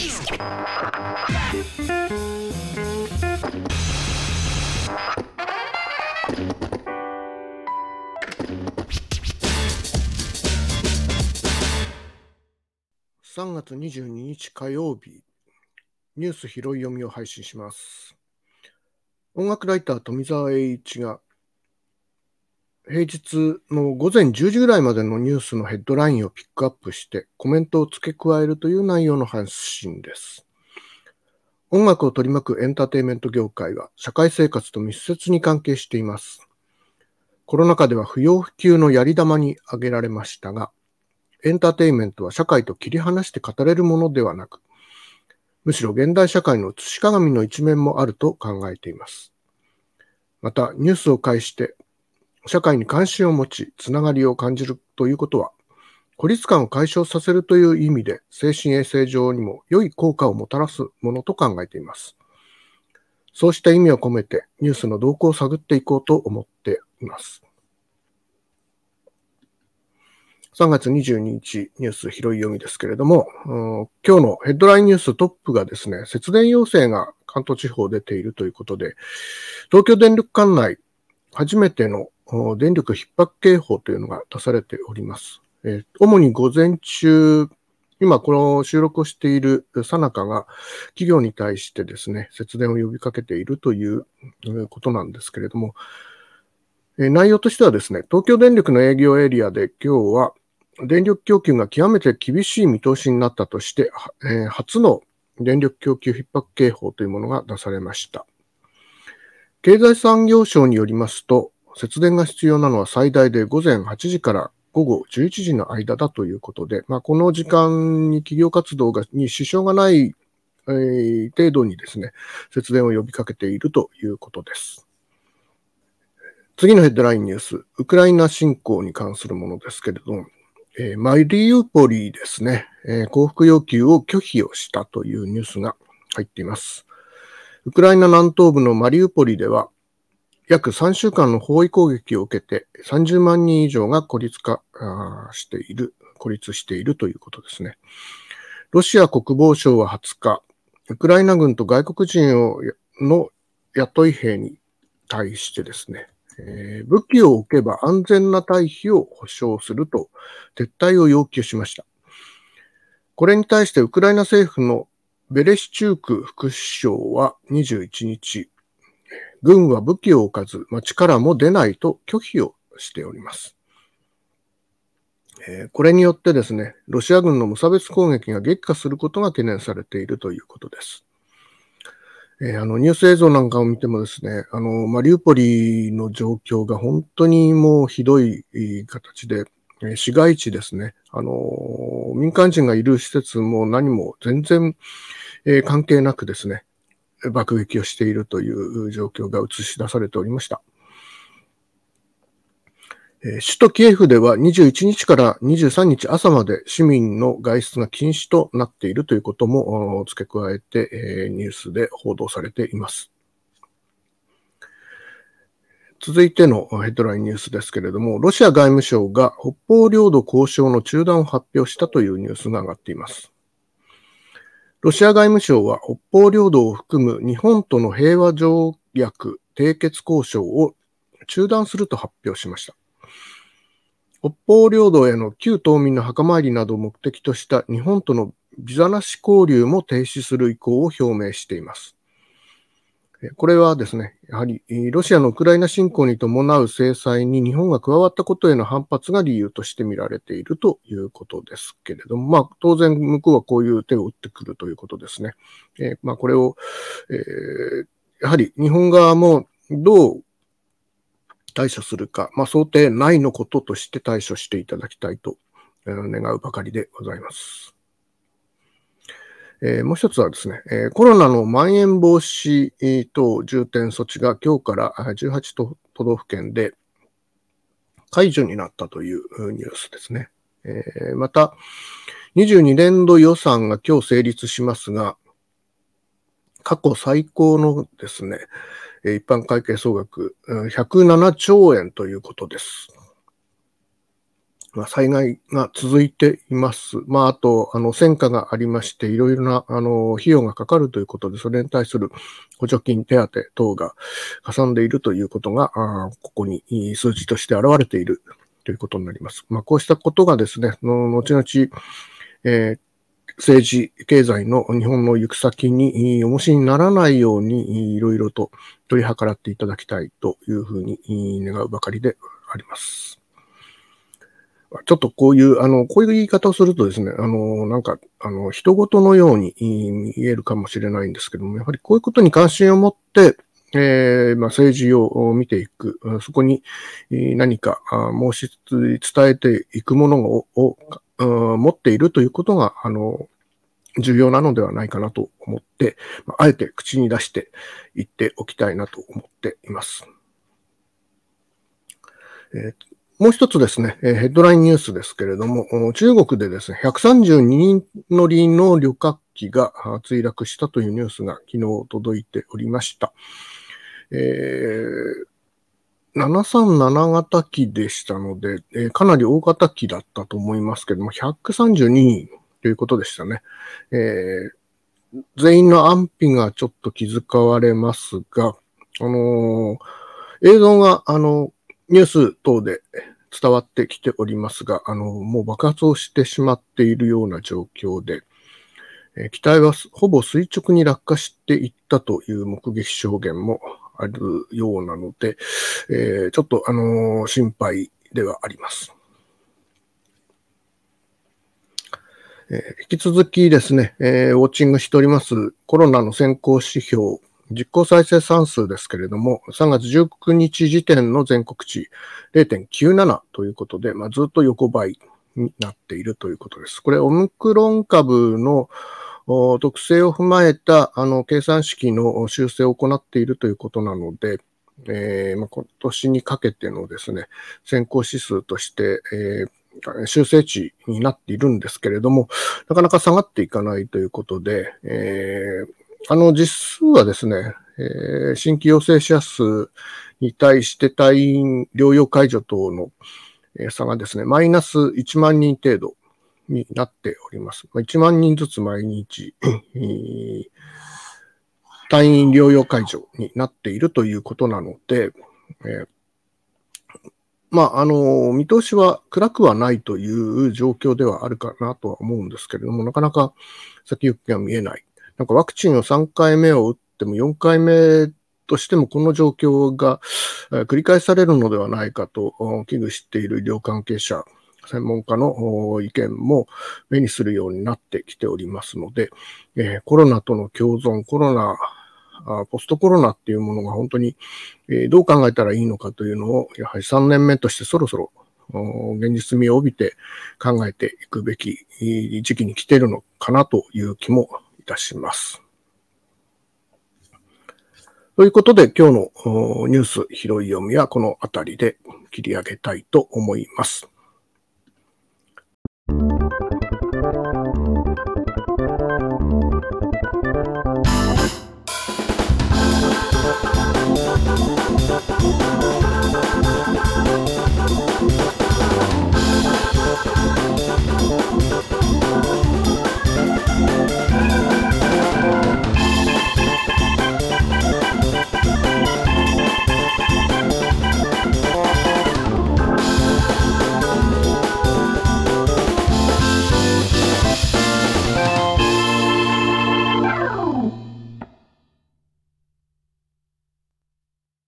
3月22日火曜日、ニュース拾い読みを配信します。音楽ライター富澤栄一が平日の午前10時ぐらいまでのニュースのヘッドラインをピックアップしてコメントを付け加えるという内容の配信です。音楽を取り巻くエンターテインメント業界は社会生活と密接に関係しています。コロナ禍では不要不急のやり玉に挙げられましたが、エンターテインメントは社会と切り離して語れるものではなく、むしろ現代社会の映し鏡の一面もあると考えています。またニュースを介して社会に関心を持ち、つながりを感じるということは、孤立感を解消させるという意味で、精神衛生上にも良い効果をもたらすものと考えています。そうした意味を込めて、ニュースの動向を探っていこうと思っています。3月22日、ニュース拾い読みですけれども、今日のヘッドラインニューストップがですね、節電要請が関東地方出ているということで、東京電力管内、初めての電力逼迫警報というのが出されております。主に午前中、今この収録をしている最中が企業に対してですね、節電を呼びかけているということなんですけれども、内容としてはですね、東京電力の営業エリアで今日は電力供給が極めて厳しい見通しになったとして、初の電力供給逼迫警報というものが出されました。経済産業省によりますと、節電が必要なのは最大で午前8時から午後11時の間だということで、この時間に企業活動に支障がない程度にですね、節電を呼びかけているということです。次のヘッドラインニュース、ウクライナ侵攻に関するものですけれども、マリウポリですね、降伏要求を拒否をしたというニュースが入っています。ウクライナ南東部のマリウポリでは、約3週間の包囲攻撃を受けて30万人以上が孤立しているということですね。ロシア国防省は20日、ウクライナ軍と外国人の雇い兵に対してですね、武器を置けば安全な退避を保障すると撤退を要求しました。これに対してウクライナ政府のベレシチューク副首相は21日、軍は武器を置かず、街からも出ないと拒否をしております。これによってですね、ロシア軍の無差別攻撃が激化することが懸念されているということです。ニュース映像なんかを見てもですね、マリウポリの状況が本当にもうひどい形で、市街地ですね、民間人がいる施設も何も全然関係なくですね、爆撃をしているという状況が映し出されておりました。首都キエフでは21日から23日朝まで市民の外出が禁止となっているということも付け加えてニュースで報道されています。続いてのヘッドラインニュースですけれども、ロシア外務省が北方領土交渉の中断を発表したというニュースが上がっています。ロシア外務省は北方領土を含む日本との平和条約締結交渉を中断すると発表しました。北方領土への旧島民の墓参りなどを目的とした日本とのビザなし交流も停止する意向を表明しています。これはですね、やはりロシアのウクライナ侵攻に伴う制裁に日本が加わったことへの反発が理由として見られているということですけれども、当然向こうはこういう手を打ってくるということですね。これを、やはり日本側もどう対処するか、想定内のこととして対処していただきたいと願うばかりでございます。もう一つはですね、コロナのまん延防止等重点措置が今日から18都道府県で解除になったというニュースですね。また、22年度予算が今日成立しますが、過去最高のですね、一般会計総額107兆円ということです。災害が続いています。まあ、あと、戦火がありまして、いろいろな、費用がかかるということで、それに対する補助金、手当等がかさんでいるということが、ここに数字として現れているということになります。まあ、こうしたことがですね、後々、政治、経済の日本の行く先に重しにならないように、いろいろと取り計らっていただきたいというふうに願うばかりであります。ちょっとこういう、こういう言い方をするとですね、なんか、人事のように見えるかもしれないんですけども、やはりこういうことに関心を持って、まあ、政治を見ていく、そこに何か申し伝えていくものを持っているということが、重要なのではないかなと思って、あえて口に出して言っておきたいなと思っています。もう一つですね、ヘッドラインニュースですけれども、中国でですね、132人乗りの旅客機が墜落したというニュースが昨日届いておりました。737型機でしたので、かなり大型機だったと思いますけれども、132人ということでしたね。全員の安否がちょっと気遣われますが、映像が、ニュース等で伝わってきておりますが、もう爆発をしてしまっているような状況で、機体はほぼ垂直に落下していったという目撃証言もあるようなので、ちょっと心配ではあります。引き続きですね、ウォッチングしておりますコロナの先行指標、実効再生産数ですけれども、3月19日時点の全国値 0.97 ということで、ずっと横ばいになっているということです。これ、オミクロン株の特性を踏まえた計算式の修正を行っているということなので、今年にかけてのですね、先行指数として、修正値になっているんですけれども、なかなか下がっていかないということで、実数はですね、新規陽性者数に対して退院、療養解除等の差がですね、マイナス1万人程度になっております。1万人ずつ毎日、退院療養解除になっているということなので、見通しは暗くはないという状況ではあるかなとは思うんですけれども、なかなか先行きが見えない。なんかワクチンを3回目を打っても4回目としてもこの状況が繰り返されるのではないかと危惧している医療関係者、専門家の意見も目にするようになってきておりますので、コロナとの共存、コロナ、ポストコロナっていうものが本当にどう考えたらいいのかというのをやはり3年目としてそろそろ現実味を帯びて考えていくべき時期に来ているのかなという気もいたします。ということで、今日のニュース拾い読みはこのあたりで切り上げたいと思います。